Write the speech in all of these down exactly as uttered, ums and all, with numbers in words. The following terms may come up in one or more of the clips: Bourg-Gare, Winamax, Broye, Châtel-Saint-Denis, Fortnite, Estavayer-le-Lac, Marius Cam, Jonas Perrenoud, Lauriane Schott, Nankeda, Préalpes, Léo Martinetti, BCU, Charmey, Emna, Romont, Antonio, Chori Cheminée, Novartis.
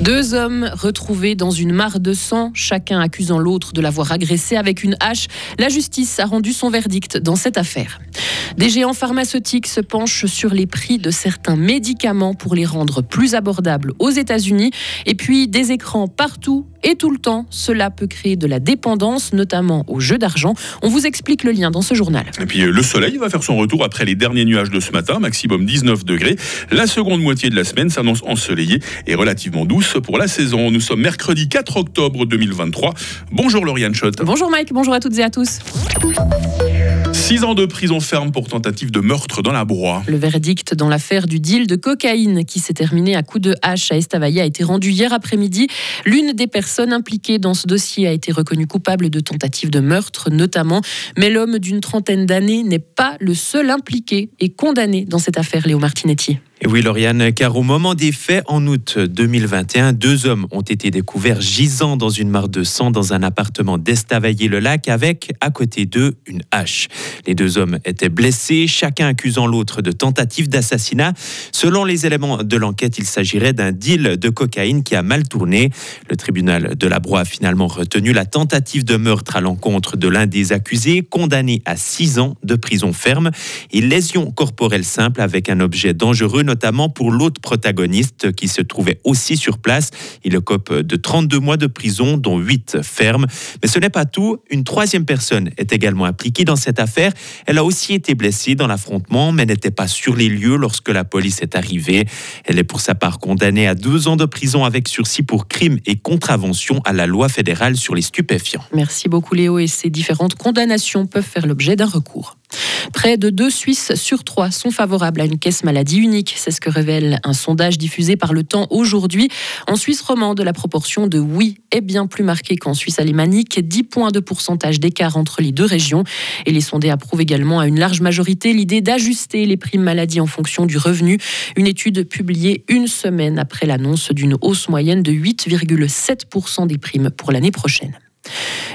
Deux hommes retrouvés dans une mare de sang, chacun accusant l'autre de l'avoir agressé avec une hache. La justice a rendu son verdict dans cette affaire. Des géants pharmaceutiques se penchent sur les prix de certains médicaments pour les rendre plus abordables aux États-Unis. Et puis des écrans partout et tout le temps. Cela peut créer de la dépendance, notamment aux jeux d'argent. On vous explique le lien dans ce journal. Et puis le soleil va faire son retour après les derniers nuages de ce matin, maximum dix-neuf degrés. La seconde moitié de la semaine s'annonce ensoleillée et relativement douce pour la saison. Nous sommes mercredi quatre octobre deux mille vingt-trois. Bonjour Lauriane Schott. Bonjour Mike, bonjour à toutes et à tous. Six ans de prison ferme pour tentative de meurtre dans la Broye. Le verdict dans l'affaire du deal de cocaïne qui s'est terminé à coups de hache à Estavayer a été rendu hier après-midi. L'une des personnes impliquées dans ce dossier a été reconnue coupable de tentative de meurtre notamment. Mais l'homme d'une trentaine d'années n'est pas le seul impliqué et condamné dans cette affaire, Léo Martinetti. Et oui, Lauriane, car au moment des faits, en août deux mille vingt et un, deux hommes ont été découverts gisant dans une mare de sang dans un appartement d'Estavayer-le-Lac avec, à côté d'eux, une hache. Les deux hommes étaient blessés, chacun accusant l'autre de tentative d'assassinat. Selon les éléments de l'enquête, il s'agirait d'un deal de cocaïne qui a mal tourné. Le tribunal de la Broye a finalement retenu la tentative de meurtre à l'encontre de l'un des accusés, condamné à six ans de prison ferme et lésion corporelle simple avec un objet dangereux, notamment pour l'autre protagoniste qui se trouvait aussi sur place. Il occupe de trente-deux mois de prison, dont huit fermes. Mais ce n'est pas tout. Une troisième personne est également impliquée dans cette affaire. Elle a aussi été blessée dans l'affrontement, mais n'était pas sur les lieux lorsque la police est arrivée. Elle est pour sa part condamnée à deux ans de prison avec sursis pour crime et contravention à la loi fédérale sur les stupéfiants. Merci beaucoup Léo. Et ces différentes condamnations peuvent faire l'objet d'un recours. Près de deux Suisses sur trois sont favorables à une caisse maladie unique. C'est ce que révèle un sondage diffusé par Le Temps aujourd'hui. En Suisse romande, la proportion de oui est bien plus marquée qu'en Suisse alémanique. dix points de pourcentage d'écart entre les deux régions. Et les sondés approuvent également à une large majorité l'idée d'ajuster les primes maladie en fonction du revenu. Une étude publiée une semaine après l'annonce d'une hausse moyenne de huit virgule sept pour cent des primes pour l'année prochaine.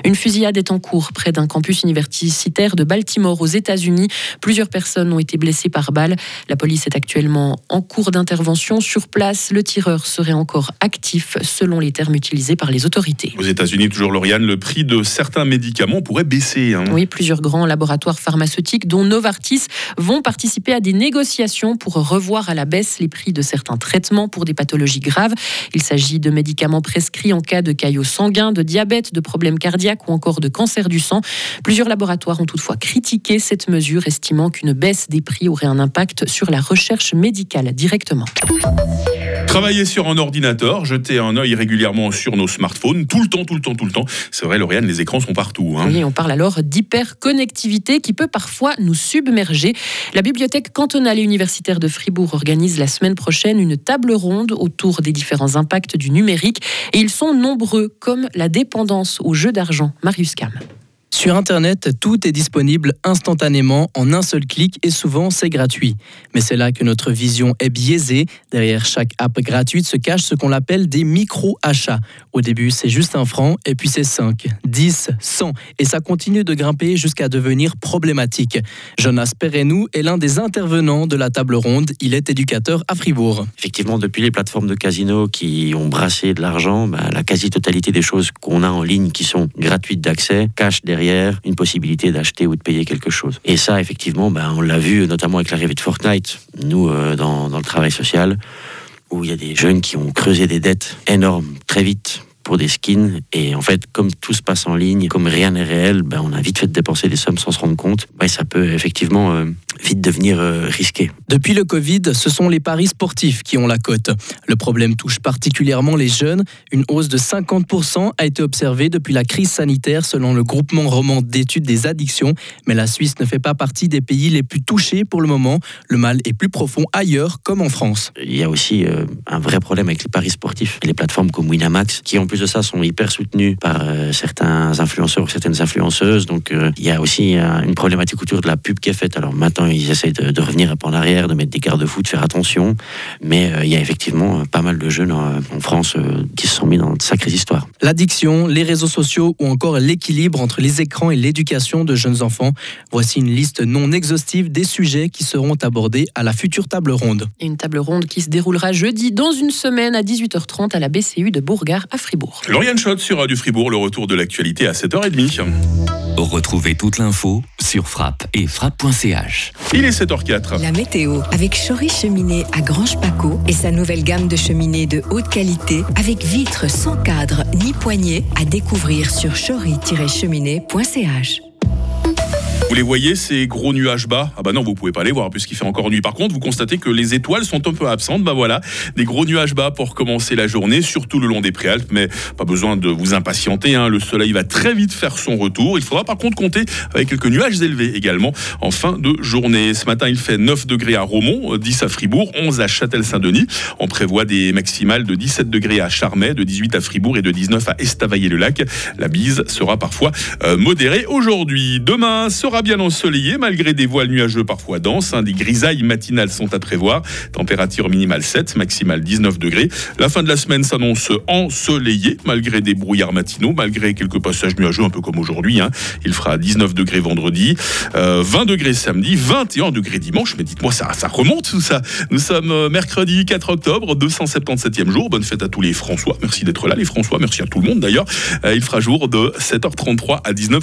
Une fusillade est en cours près d'un campus universitaire de Baltimore aux États-Unis. Plusieurs personnes ont été blessées par balle. La police est actuellement en cours d'intervention sur place. Le tireur serait encore actif selon les termes utilisés par les autorités. Aux États-Unis, toujours Lauriane, le prix de certains médicaments pourrait baisser. Hein. Oui, plusieurs grands laboratoires pharmaceutiques dont Novartis vont participer à des négociations pour revoir à la baisse les prix de certains traitements pour des pathologies graves. Il s'agit de médicaments prescrits en cas de caillots sanguins, de diabète, de problèmes cardiaques ou encore de cancer du sang. Plusieurs laboratoires ont toutefois critiqué cette mesure, estimant qu'une baisse des prix aurait un impact sur la recherche médicale directement. Travailler sur un ordinateur, jeter un œil régulièrement sur nos smartphones, tout le temps, tout le temps, tout le temps. C'est vrai, Lauriane, les écrans sont partout. Hein. Oui, on parle alors d'hyperconnectivité qui peut parfois nous submerger. La bibliothèque cantonale et universitaire de Fribourg organise la semaine prochaine une table ronde autour des différents impacts du numérique. Et ils sont nombreux, comme la dépendance aux jeux d'argent. Marius Cam. Sur Internet, tout est disponible instantanément, en un seul clic et souvent c'est gratuit. Mais c'est là que notre vision est biaisée. Derrière chaque app gratuite se cache ce qu'on appelle des micro-achats. Au début, c'est juste un franc et puis c'est cinq, dix, cent et ça continue de grimper jusqu'à devenir problématique. Jonas Perrenoud est l'un des intervenants de la table ronde. Il est éducateur à Fribourg. Effectivement, depuis les plateformes de casino qui ont brassé de l'argent, bah, la quasi-totalité des choses qu'on a en ligne qui sont gratuites d'accès cache derrière une possibilité d'acheter ou de payer quelque chose. Et ça, effectivement, ben, on l'a vu notamment avec l'arrivée de Fortnite, nous, euh, dans, dans le travail social, où il y a des jeunes qui ont creusé des dettes énormes, très vite, pour des skins. Et en fait, comme tout se passe en ligne, comme rien n'est réel, ben, on a vite fait de dépenser des sommes sans se rendre compte. Ben, ça peut effectivement... Euh, vite devenir euh, risqué. Depuis le Covid, ce sont les paris sportifs qui ont la cote. Le problème touche particulièrement les jeunes. Une hausse de cinquante pour cent a été observée depuis la crise sanitaire selon le groupement romand d'études des addictions. Mais la Suisse ne fait pas partie des pays les plus touchés pour le moment. Le mal est plus profond ailleurs, comme en France. Il y a aussi euh, un vrai problème avec les paris sportifs. Les plateformes comme Winamax, qui en plus de ça sont hyper soutenues par euh, certains influenceurs ou certaines influenceuses. Donc euh, il y a aussi euh, une problématique autour de la pub qui est faite. Alors maintenant, temps, ils essayent de, de revenir un peu en arrière, de mettre des garde-fous, de faire attention. Mais euh, il y a effectivement euh, pas mal de jeunes en, en France euh, qui se sont mis dans de sacrées histoires. L'addiction, les réseaux sociaux ou encore l'équilibre entre les écrans et l'éducation de jeunes enfants. Voici une liste non exhaustive des sujets qui seront abordés à la future table ronde. Une table ronde qui se déroulera jeudi dans une semaine à dix-huit heures trente à la B C U de Bourg-Gare à Fribourg. Lauriane Schott sur du Fribourg, le retour de l'actualité à sept heures trente. Retrouvez toute l'info sur frappe et frappe point c h. Il est sept heures zéro quatre. La météo avec Chori Cheminée à Grange-Paco et sa nouvelle gamme de cheminées de haute qualité avec vitres sans cadre ni poignée à découvrir sur chori tiret cheminée point c h. Vous les voyez, ces gros nuages bas? Ah bah non, vous pouvez pas les voir puisqu'il fait encore nuit. Par contre, vous constatez que les étoiles sont un peu absentes. Bah voilà, des gros nuages bas pour commencer la journée, surtout le long des Préalpes. Mais pas besoin de vous impatienter, hein. Le soleil va très vite faire son retour. Il faudra par contre compter avec quelques nuages élevés également en fin de journée. Ce matin, il fait neuf degrés à Romont, dix à Fribourg, onze à Châtel-Saint-Denis. On prévoit des maximales de dix-sept degrés à Charmey, de dix-huit à Fribourg et de dix-neuf à Estavayer-le-Lac. La bise sera parfois euh, modérée aujourd'hui. Demain sera bien ensoleillé malgré des voiles nuageux parfois denses, hein, des grisailles matinales sont à prévoir, température minimale sept, maximale dix-neuf degrés. La fin de la semaine s'annonce ensoleillée malgré des brouillards matinaux, malgré quelques passages nuageux un peu comme aujourd'hui, hein. Il fera dix-neuf degrés vendredi, euh, vingt degrés samedi, vingt et un degrés dimanche, mais dites-moi ça, ça remonte tout ça. Nous sommes mercredi quatre octobre, deux cent soixante-dix-septième jour, bonne fête à tous les François, merci d'être là les François, merci à tout le monde d'ailleurs. Euh, il fera jour de sept heures trente-trois à dix-neuf heures.